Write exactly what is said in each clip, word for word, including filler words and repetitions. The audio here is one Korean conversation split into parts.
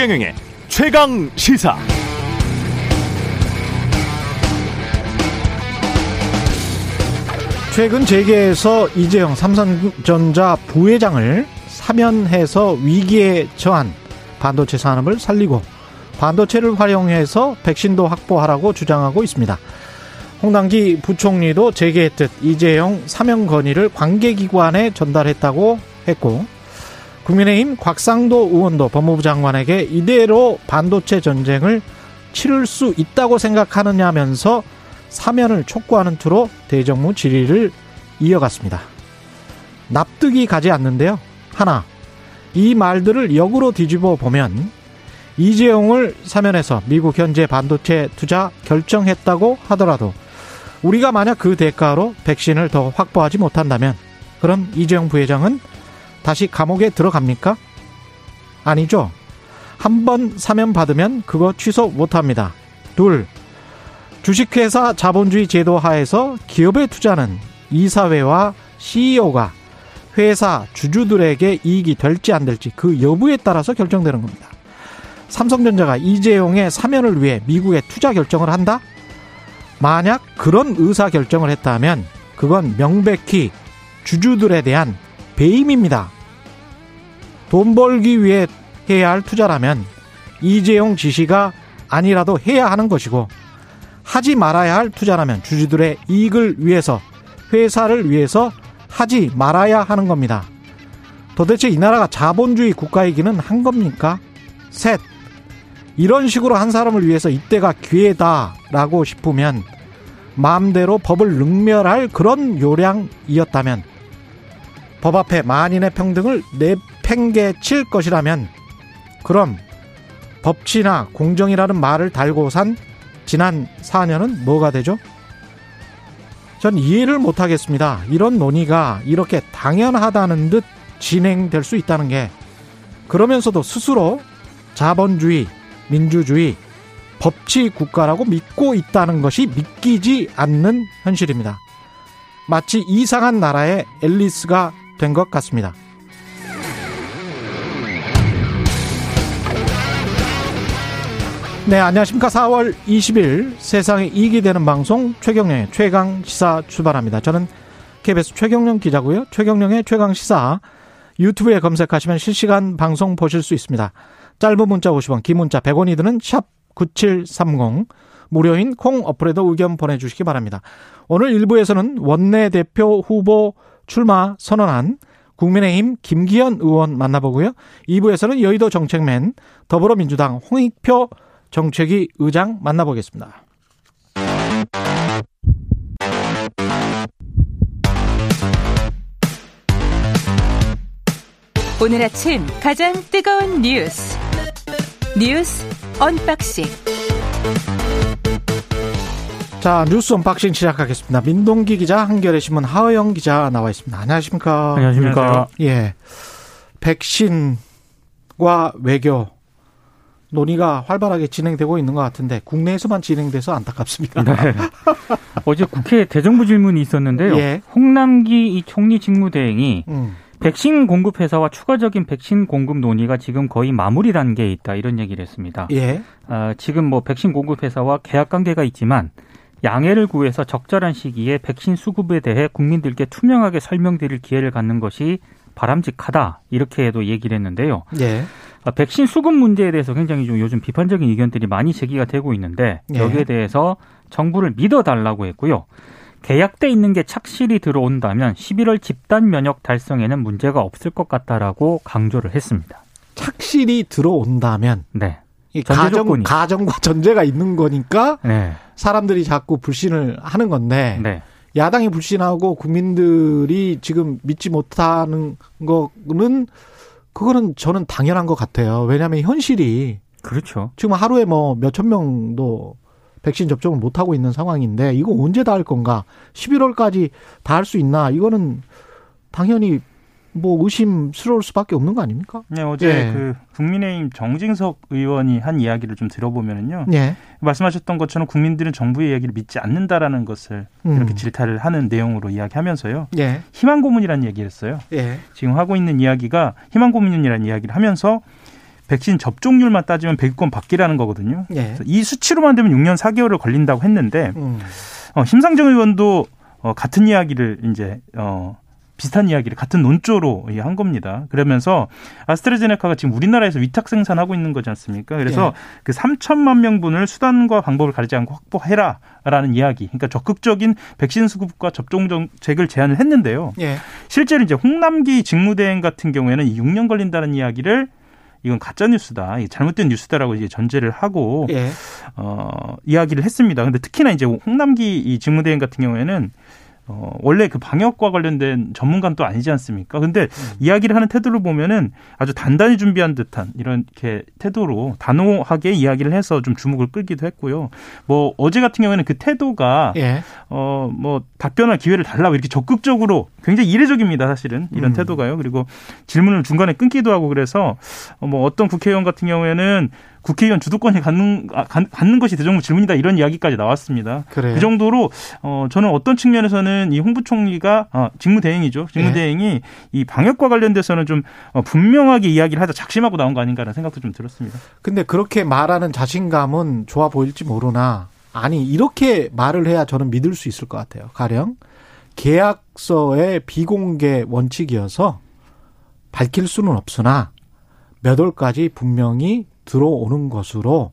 최경영의 최강 시사. 최근 재계에서 이재용 삼성전자 부회장을 사면해서 위기에 처한 반도체 산업을 살리고 반도체를 활용해서 백신도 확보하라고 주장하고 있습니다. 홍남기 부총리도 재개했듯 이재용 사면 건의를 관계기관에 전달했다고 했고, 국민의힘 곽상도 의원도 법무부 장관에게 이대로 반도체 전쟁을 치를 수 있다고 생각하느냐면서 사면을 촉구하는 투로 대정부 질의를 이어갔습니다. 납득이 가지 않는데요. 하나, 이 말들을 역으로 뒤집어 보면 이재용을 사면해서 미국 현재 반도체 투자 결정했다고 하더라도 우리가 만약 그 대가로 백신을 더 확보하지 못한다면 그럼 이재용 부회장은 다시 감옥에 들어갑니까? 아니죠. 한번 사면 받으면 그거 취소 못합니다. 둘, 주식회사 자본주의 제도 하에서 기업에 투자는 이사회와 씨이오가 회사 주주들에게 이익이 될지 안 될지 그 여부에 따라서 결정되는 겁니다. 삼성전자가 이재용의 사면을 위해 미국에 투자 결정을 한다? 만약 그런 의사결정을 했다면 그건 명백히 주주들에 대한 배임입니다. 돈 벌기 위해 해야 할 투자라면 이재용 지시가 아니라도 해야 하는 것이고, 하지 말아야 할 투자라면 주주들의 이익을 위해서, 회사를 위해서 하지 말아야 하는 겁니다. 도대체 이 나라가 자본주의 국가이기는 한 겁니까? 셋, 이런 식으로 한 사람을 위해서 이때가 기회다라고 싶으면 마음대로 법을 능멸할 그런 요량이었다면, 법 앞에 만인의 평등을 내팽개칠 것이라면 그럼 법치나 공정이라는 말을 달고 산 지난 사 년은 뭐가 되죠? 전 이해를 못하겠습니다. 이런 논의가 이렇게 당연하다는 듯 진행될 수 있다는 게, 그러면서도 스스로 자본주의, 민주주의, 법치 국가라고 믿고 있다는 것이 믿기지 않는 현실입니다. 마치 이상한 나라의 앨리스가 된 것 같습니다. 네, 안녕하십니까. 사월 이십일 세상에 이익이 되는 방송 최경영의 최강시사 출발합니다. 저는 케이비에스 최경영 기자고요. 최경영의 최강시사 유튜브에 검색하시면 실시간 방송 보실 수 있습니다. 짧은 문자 오십 원, 긴 문자 백 원이 드는 샵 구칠삼공, 무료인 콩 어플에도 의견 보내주시기 바랍니다. 오늘 일 부에서는 원내대표 후보 출마 선언한 국민의힘 김기현 의원 만나보고요. 이 부에서는 여의도 정책맨 더불어민주당 홍익표 정책위 의장 만나보겠습니다. 오늘 아침 가장 뜨거운 뉴스, 뉴스 언박싱. 자, 뉴스 언박싱 시작하겠습니다. 민동기 기자, 한겨레신문 하호영 기자 나와 있습니다. 안녕하십니까? 안녕하십니까? 안녕하세요. 예, 백신과 외교 논의가 활발하게 진행되고 있는 것 같은데 국내에서만 진행돼서 안타깝습니다. 네. 어제 국회 대정부 질문이 있었는데요. 예. 홍남기 이 총리 직무대행이 음. 백신 공급 회사와 추가적인 백신 공급 논의가 지금 거의 마무리 단계에 있다, 이런 얘기를 했습니다. 예. 어, 지금 뭐 백신 공급 회사와 계약 관계가 있지만 양해를 구해서 적절한 시기에 백신 수급에 대해 국민들께 투명하게 설명드릴 기회를 갖는 것이 바람직하다, 이렇게도 얘기를 했는데요. 예. 어, 백신 수급 문제에 대해서 굉장히 좀 요즘 비판적인 의견들이 많이 제기가 되고 있는데, 예, 여기에 대해서 정부를 믿어달라고 했고요. 계약돼 있는 게 착실히 들어온다면 십일월 집단 면역 달성에는 문제가 없을 것 같다라고 강조를 했습니다. 착실히 들어온다면, 네, 가정, 가정과 전제가 있는 거니까, 네, 사람들이 자꾸 불신을 하는 건데, 네, 야당이 불신하고 국민들이 지금 믿지 못하는 거는, 그거는 저는 당연한 것 같아요. 왜냐하면 현실이, 그렇죠, 지금 하루에 뭐 몇천 명도 백신 접종을 못하고 있는 상황인데 이거 언제 다 할 건가? 십일월까지 다 할 수 있나? 이거는 당연히 뭐 의심스러울 수밖에 없는 거 아닙니까? 네, 어제 예. 그 국민의힘 정진석 의원이 한 이야기를 좀 들어보면은요, 예, 말씀하셨던 것처럼 국민들은 정부의 이야기를 믿지 않는다라는 것을 음. 이렇게 질타를 하는 내용으로 이야기하면서요, 예, 희망 고문이라는 얘기를 했어요. 예. 지금 하고 있는 이야기가 희망 고문이라는 이야기를 하면서 백신 접종률만 따지면 백위권 밖이라는 거거든요. 예. 이 수치로만 되면 육년 사개월을 걸린다고 했는데 음. 어, 심상정 의원도 어, 같은 이야기를 이제 어, 비슷한 이야기를 같은 논조로 한 겁니다. 그러면서 아스트라제네카가 지금 우리나라에서 위탁 생산하고 있는 거지 않습니까? 그래서 예. 그 삼천만 명분을 수단과 방법을 가리지 않고 확보해라라는 이야기. 그러니까 적극적인 백신 수급과 접종 정책을 제안을 했는데요. 예. 실제로 이제 홍남기 직무대행 같은 경우에는 이 육년 걸린다는 이야기를 이건 가짜 뉴스다, 잘못된 뉴스다라고 이제 전제를 하고 예. 어, 이야기를 했습니다. 그런데 특히나 이제 홍남기 이 직무대행 같은 경우에는 어, 원래 그 방역과 관련된 전문가는 또 아니지 않습니까? 근데 음. 이야기를 하는 태도를 보면은 아주 단단히 준비한 듯한 이렇게 태도로 단호하게 이야기를 해서 좀 주목을 끌기도 했고요. 뭐 어제 같은 경우에는 그 태도가 예. 어, 뭐 답변할 기회를 달라고 이렇게 적극적으로 굉장히 이례적입니다, 사실은. 이런 음. 태도가요. 그리고 질문을 중간에 끊기도 하고 그래서 뭐 어떤 국회의원 같은 경우에는 국회의원 주도권이 갖는, 갖는 것이 대정부 질문이다 이런 이야기까지 나왔습니다. 그래요. 그 정도로 어, 저는 어떤 측면에서는 이 홍부총리가 아, 직무대행이죠. 직무대행이 네. 이 방역과 관련돼서는 좀 분명하게 이야기를 하자 작심하고 나온 거 아닌가라는 생각도 좀 들었습니다. 근데 그렇게 말하는 자신감은 좋아 보일지 모르나 아니 이렇게 말을 해야 저는 믿을 수 있을 것 같아요. 가령 계약서의 비공개 원칙이어서 밝힐 수는 없으나 몇 월까지 분명히 들어오는 것으로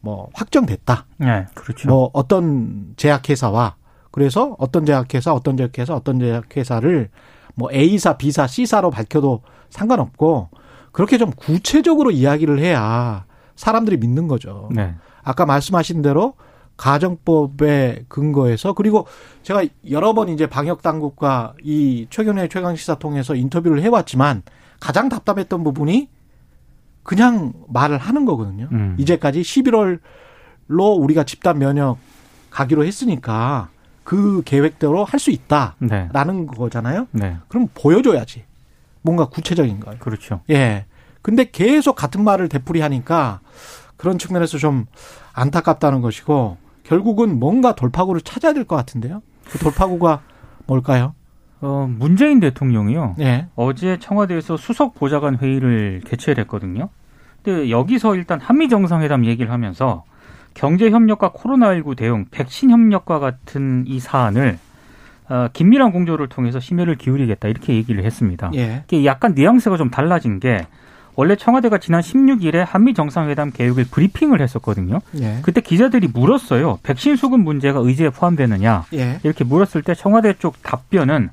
뭐 확정됐다. 네, 그렇죠. 뭐 어떤 제약회사와 그래서 어떤 제약회사, 어떤 제약회사, 어떤 제약회사를 뭐 A사, B사, C사로 밝혀도 상관없고 그렇게 좀 구체적으로 이야기를 해야 사람들이 믿는 거죠. 네. 아까 말씀하신 대로 가정법에 근거해서 그리고 제가 여러 번 이제 방역 당국과 이 최경영의 최강 시사 통해서 인터뷰를 해왔지만 가장 답답했던 부분이 그냥 말을 하는 거거든요. 음. 이제까지 십일월로 우리가 집단 면역 가기로 했으니까 그 계획대로 할 수 있다라는 네. 거잖아요. 네. 그럼 보여줘야지. 뭔가 구체적인 걸. 그렇죠. 예. 근데 계속 같은 말을 되풀이하니까 그런 측면에서 좀 안타깝다는 것이고 결국은 뭔가 돌파구를 찾아야 될 것 같은데요. 그 돌파구가 뭘까요? 어, 문재인 대통령이요. 네. 어제 청와대에서 수석 보좌관 회의를 개최를 했거든요. 근데 여기서 일단 한미 정상회담 얘기를 하면서 경제 협력과 코로나십구 대응, 백신 협력과 같은 이 사안을 어, 긴밀한 공조를 통해서 심혈을 기울이겠다 이렇게 얘기를 했습니다. 네. 이게 약간 뉘앙스가 좀 달라진 게 원래 청와대가 지난 십육일에 한미 정상회담 계획을 브리핑을 했었거든요. 예. 그때 기자들이 물었어요. 백신 수급 문제가 의제에 포함되느냐 예. 이렇게 물었을 때 청와대 쪽 답변은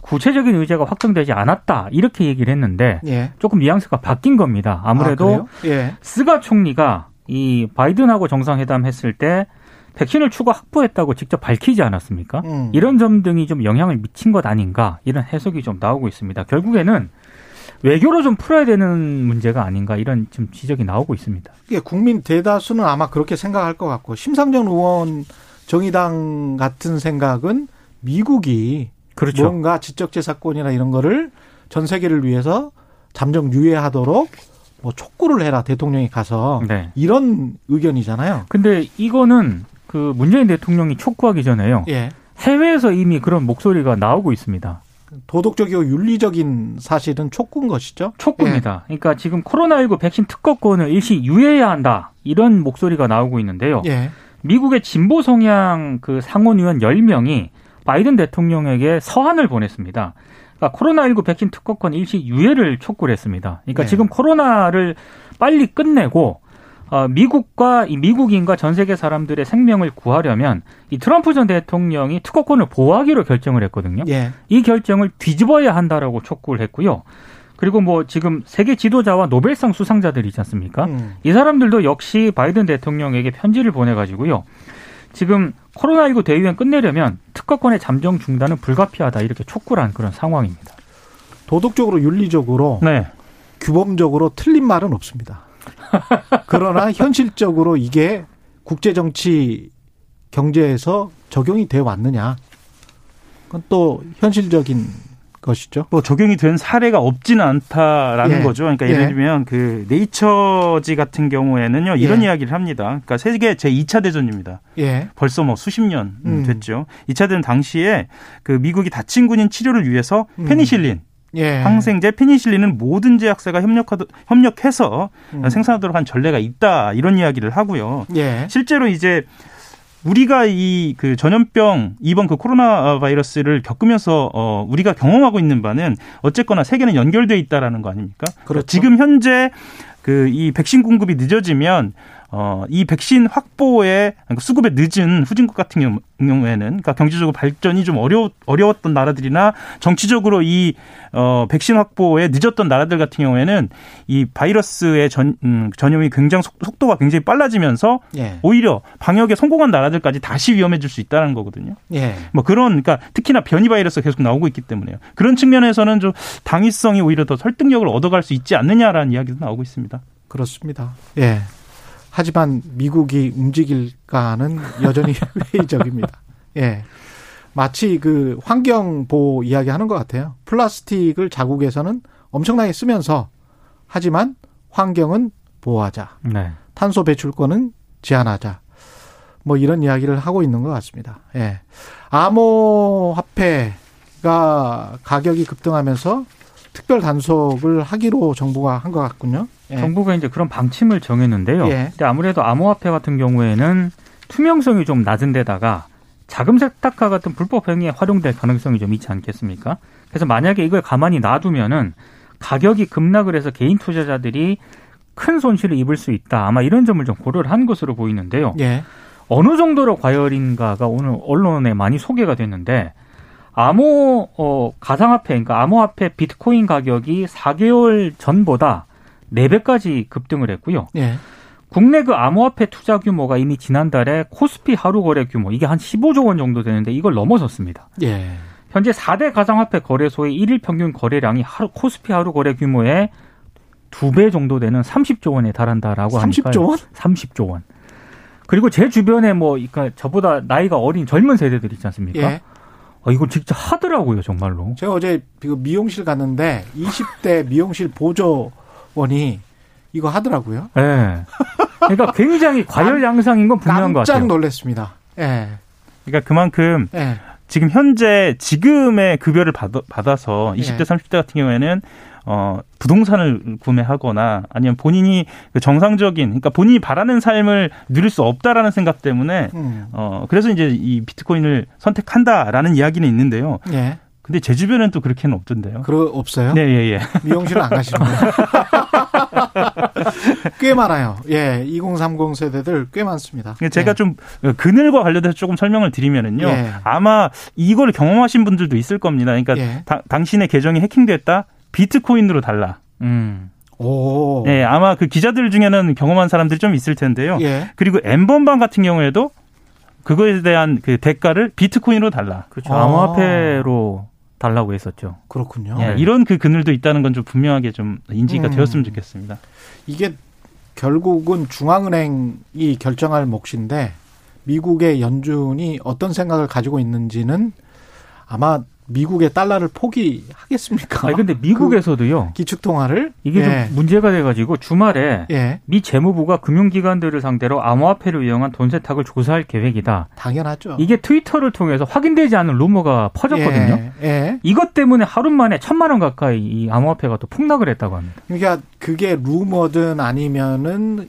구체적인 의제가 확정되지 않았다 이렇게 얘기를 했는데 예. 조금 뉘앙스가 바뀐 겁니다. 아무래도 아, 예. 스가 총리가 이 바이든하고 정상회담 했을 때 백신을 추가 확보했다고 직접 밝히지 않았습니까? 음. 이런 점 등이 좀 영향을 미친 것 아닌가 이런 해석이 좀 나오고 있습니다. 결국에는 외교로 좀 풀어야 되는 문제가 아닌가 이런 좀 지적이 나오고 있습니다. 이게 국민 대다수는 아마 그렇게 생각할 것 같고 심상정 의원 정의당 같은 생각은 미국이 그렇죠. 뭔가 지적재산권이나 이런 거를 전 세계를 위해서 잠정 유예하도록 뭐 촉구를 해라 대통령이 가서 네. 이런 의견이잖아요. 근데 이거는 그 문재인 대통령이 촉구하기 전에요. 예. 해외에서 이미 그런 목소리가 나오고 있습니다. 도덕적이고 윤리적인 사실은 촉구인 것이죠? 촉구입니다. 예. 그러니까 지금 코로나십구 백신 특허권을 일시 유예해야 한다. 이런 목소리가 나오고 있는데요. 예. 미국의 진보 성향 그 상원의원 열 명이 바이든 대통령에게 서한을 보냈습니다. 그러니까 코로나십구 백신 특허권 일시 유예를 촉구를 했습니다. 그러니까 예. 지금 코로나를 빨리 끝내고 미국과 이 미국인과 전 세계 사람들의 생명을 구하려면 이 트럼프 전 대통령이 특허권을 보호하기로 결정을 했거든요. 예. 이 결정을 뒤집어야 한다라고 촉구를 했고요. 그리고 뭐 지금 세계 지도자와 노벨상 수상자들이 있지 않습니까? 음. 이 사람들도 역시 바이든 대통령에게 편지를 보내가지고요. 지금 코로나십구 대유행 끝내려면 특허권의 잠정 중단은 불가피하다 이렇게 촉구를 한 그런 상황입니다. 도덕적으로 윤리적으로 네. 규범적으로 틀린 말은 없습니다. 그러나 현실적으로 이게 국제정치 경제에서 적용이 되어 왔느냐. 그건 또 현실적인 것이죠. 뭐 적용이 된 사례가 없지는 않다라는 예. 거죠. 그러니까 예를 들면 예. 그 네이처지 같은 경우에는요. 이런 예. 이야기를 합니다. 그러니까 세계 제이차 대전입니다. 예. 벌써 뭐 수십 년 음. 됐죠. 이차 대전 당시에 그 미국이 다친 군인 치료를 위해서 페니실린. 음. 예. 항생제, 페니실린은 모든 제약사가 협력하도, 협력해서 음. 생산하도록 한 전례가 있다. 이런 이야기를 하고요. 예. 실제로 이제 우리가 이 그 전염병 이번 그 코로나 바이러스를 겪으면서 어 우리가 경험하고 있는 바는 어쨌거나 세계는 연결돼 있다라는 거 아닙니까? 그렇죠. 지금 현재 그 이 백신 공급이 늦어지면 어 이 백신 확보에 수급에 늦은 후진국 같은 경우에는 그러니까 경제적으로 발전이 좀 어려 어려웠던 나라들이나 정치적으로 이 어 백신 확보에 늦었던 나라들 같은 경우에는 이 바이러스의 전 음, 전염이 굉장히 속도가 굉장히 빨라지면서 예. 오히려 방역에 성공한 나라들까지 다시 위험해질 수 있다는 거거든요. 예. 뭐 그런 그러니까 특히나 변이 바이러스가 계속 나오고 있기 때문에요. 그런 측면에서는 좀 당위성이 오히려 더 설득력을 얻어갈 수 있지 않느냐라는 이야기도 나오고 있습니다. 그렇습니다. 예. 하지만 미국이 움직일까는 여전히 회의적입니다. 예. 마치 그 환경보호 이야기 하는 것 같아요. 플라스틱을 자국에서는 엄청나게 쓰면서 하지만 환경은 보호하자. 네. 탄소 배출권은 제한하자. 뭐 이런 이야기를 하고 있는 것 같습니다. 예. 암호화폐가 가격이 급등하면서 특별 단속을 하기로 정부가 한 것 같군요. 예. 정부가 이제 그런 방침을 정했는데요. 예. 근데 아무래도 암호화폐 같은 경우에는 투명성이 좀 낮은 데다가 자금 세탁과 같은 불법 행위에 활용될 가능성이 좀 있지 않겠습니까? 그래서 만약에 이걸 가만히 놔두면은 가격이 급락을 해서 개인 투자자들이 큰 손실을 입을 수 있다. 아마 이런 점을 좀 고려를 한 것으로 보이는데요. 예. 어느 정도로 과열인가가 오늘 언론에 많이 소개가 됐는데 암호 어, 가상화폐, 그러니까 암호화폐 비트코인 가격이 사 개월 전보다 네 배까지 급등을 했고요. 예. 국내 그 암호화폐 투자 규모가 이미 지난달에 코스피 하루 거래 규모, 이게 한 십오조 원 정도 되는데 이걸 넘어섰습니다. 예. 현재 사 대 가상화폐 거래소의 일일 평균 거래량이 하루, 코스피 하루 거래 규모의 두 배 정도 되는 삼십조 원에 달한다라고 합니다. 삼십조 원? 삼십조 원. 그리고 제 주변에 뭐, 그러니까 저보다 나이가 어린 젊은 세대들 있지 않습니까? 예. 아, 이거 진짜 하더라고요, 정말로. 제가 어제 미용실 갔는데 이십 대 미용실 보조원이 이거 하더라고요. 예. 네. 그러니까 굉장히 과열 양상인 건 분명한 것 같아요. 깜짝 놀랐습니다. 예. 네. 그러니까 그만큼 네. 지금 현재 지금의 급여를 받아, 받아서 이십 대, 네. 삼십 대 같은 경우에는 어, 부동산을 구매하거나 아니면 본인이 정상적인, 그러니까 본인이 바라는 삶을 누릴 수 없다라는 생각 때문에, 음. 어, 그래서 이제 이 비트코인을 선택한다라는 이야기는 있는데요. 예. 근데 제 주변엔 또 그렇게는 없던데요. 그러, 없어요? 네, 예, 예. 미용실을 안 가시는 거예요? 꽤 많아요. 예, 이공삼공 세대들 꽤 많습니다. 제가 예. 좀 그늘과 관련돼서 조금 설명을 드리면은요. 예. 아마 이걸 경험하신 분들도 있을 겁니다. 그러니까 예. 다, 당신의 계정이 해킹됐다? 비트코인으로 달라. 음. 오. 네, 아마 그 기자들 중에는 경험한 사람들이 좀 있을 텐데요. 예. 그리고 엠번방 같은 경우에도 그거에 대한 그 대가를 비트코인으로 달라. 그렇죠. 아. 암호화폐로 달라고 했었죠. 그렇군요. 네, 이런 그 그늘도 있다는 건 좀 분명하게 좀 인지가 음. 되었으면 좋겠습니다. 이게 결국은 중앙은행이 결정할 몫인데 미국의 연준이 어떤 생각을 가지고 있는지는 아마 미국의 달러를 포기하겠습니까? 아니, 근데 미국에서도요. 그 기축통화를? 이게 예. 좀 문제가 돼가지고 주말에 예. 미 재무부가 금융기관들을 상대로 암호화폐를 이용한 돈 세탁을 조사할 계획이다. 당연하죠. 이게 트위터를 통해서 확인되지 않은 루머가 퍼졌거든요. 예. 예. 이것 때문에 하루 만에 천만 원 가까이 이 암호화폐가 또 폭락을 했다고 합니다. 그러니까 그게 루머든 아니면은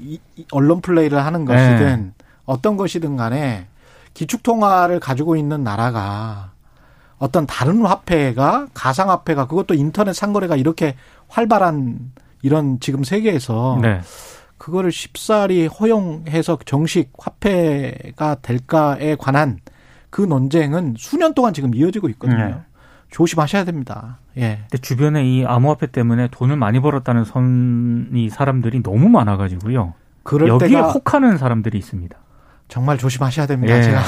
언론 플레이를 하는 것이든 예. 어떤 것이든 간에 기축통화를 가지고 있는 나라가 어떤 다른 화폐가, 가상화폐가, 그것도 인터넷 상거래가 이렇게 활발한 이런 지금 세계에서 네. 그거를 쉽사리 허용해서 정식 화폐가 될까에 관한 그 논쟁은 수년 동안 지금 이어지고 있거든요. 네. 조심하셔야 됩니다. 예. 근데 주변에 이 암호화폐 때문에 돈을 많이 벌었다는 선이 사람들이 너무 많아가지고요. 그럴 여기에 때가 혹하는 사람들이 있습니다. 정말 조심하셔야 됩니다. 예. 제가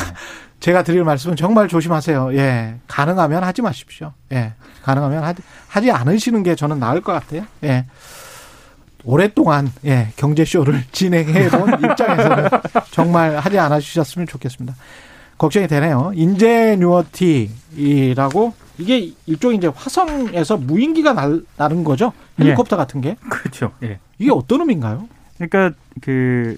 제가 드릴 말씀은 정말 조심하세요. 예. 가능하면 하지 마십시오. 예. 가능하면 하지, 하지 않으시는 게 저는 나을 것 같아요. 예. 오랫동안 예, 경제쇼를 진행해 본 입장에서는 정말 하지 않아 주셨으면 좋겠습니다. 걱정이 되네요. 인제뉴어티라고 이게 일종의 이제 화성에서 무인기가 나는 거죠? 헬리콥터 예. 같은 게. 그렇죠. 예. 이게 어떤 의미인가요? 그러니까 그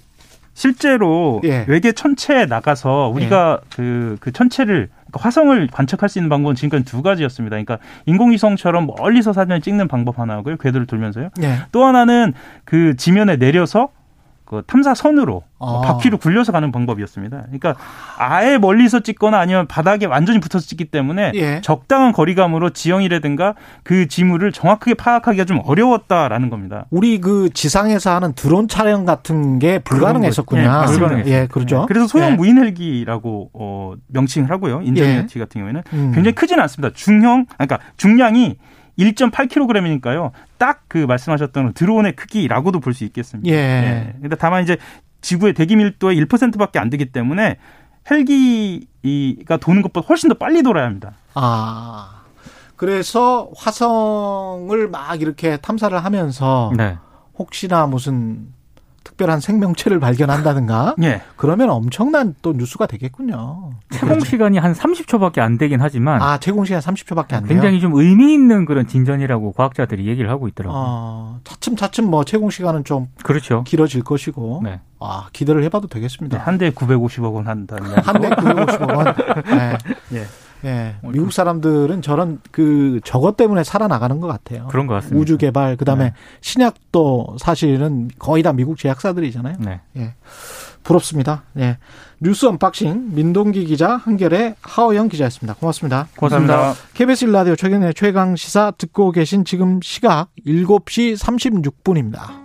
실제로 예. 외계 천체에 나가서 우리가 예. 그, 그 천체를 화성을 관측할 수 있는 방법은 지금까지 두 가지였습니다. 그러니까 인공위성처럼 멀리서 사진을 찍는 방법 하나고요. 궤도를 돌면서요. 예. 또 하나는 그 지면에 내려서 그 탐사선으로 아. 바퀴로 굴려서 가는 방법이었습니다. 그러니까 아예 멀리서 찍거나 아니면 바닥에 완전히 붙어서 찍기 때문에 예. 적당한 거리감으로 지형이라든가 그 지물을 정확하게 파악하기가 좀 어려웠다라는 겁니다. 우리 그 지상에서 하는 드론 촬영 같은 게 불가능했었군요. 예, 불가능했어요. 예, 그렇죠. 예, 그래서 소형 예. 무인 헬기라고 어, 명칭을 하고요. 인제뉴어티 예. 같은 경우에는 음. 굉장히 크지는 않습니다. 중형, 그러니까 중량이 일 점 팔 킬로그램이니까요. 딱 그 말씀하셨던 드론의 크기라고도 볼 수 있겠습니다. 예. 예. 근데 다만 이제 지구의 대기 밀도의 일 퍼센트밖에 안 되기 때문에 헬기가 도는 것보다 훨씬 더 빨리 돌아야 합니다. 아. 그래서 화성을 막 이렇게 탐사를 하면서 네. 혹시나 무슨 특별한 생명체를 발견한다든가 예. 그러면 엄청난 또 뉴스가 되겠군요. 채공 시간이 한 삼십 초밖에 안 되긴 하지만 아 채공 시간 삼십 초밖에 안 돼요? 굉장히 좀 의미 있는 그런 진전이라고 과학자들이 얘기를 하고 있더라고요. 어, 차츰차츰 뭐 채공 시간은 좀 그렇죠. 길어질 것이고 네. 아, 기대를 해봐도 되겠습니다. 네, 한 대에 구백오십억 원 한다는 한 대에 구백오십억 원 네. 예. 예, 미국 사람들은 저런 그 저것 때문에 살아나가는 것 같아요. 그런 것 같습니다. 우주 개발 그다음에 네. 신약도 사실은 거의 다 미국 제약사들이잖아요. 네. 예, 부럽습니다. 예, 뉴스 언박싱 민동기 기자, 한겨레 하호영 기자였습니다. 고맙습니다. 고맙습니다. 고맙습니다. 케이비에스 일 라디오 최경영의 최강 시사 듣고 계신 지금 시각 일곱 시 삼십육 분입니다.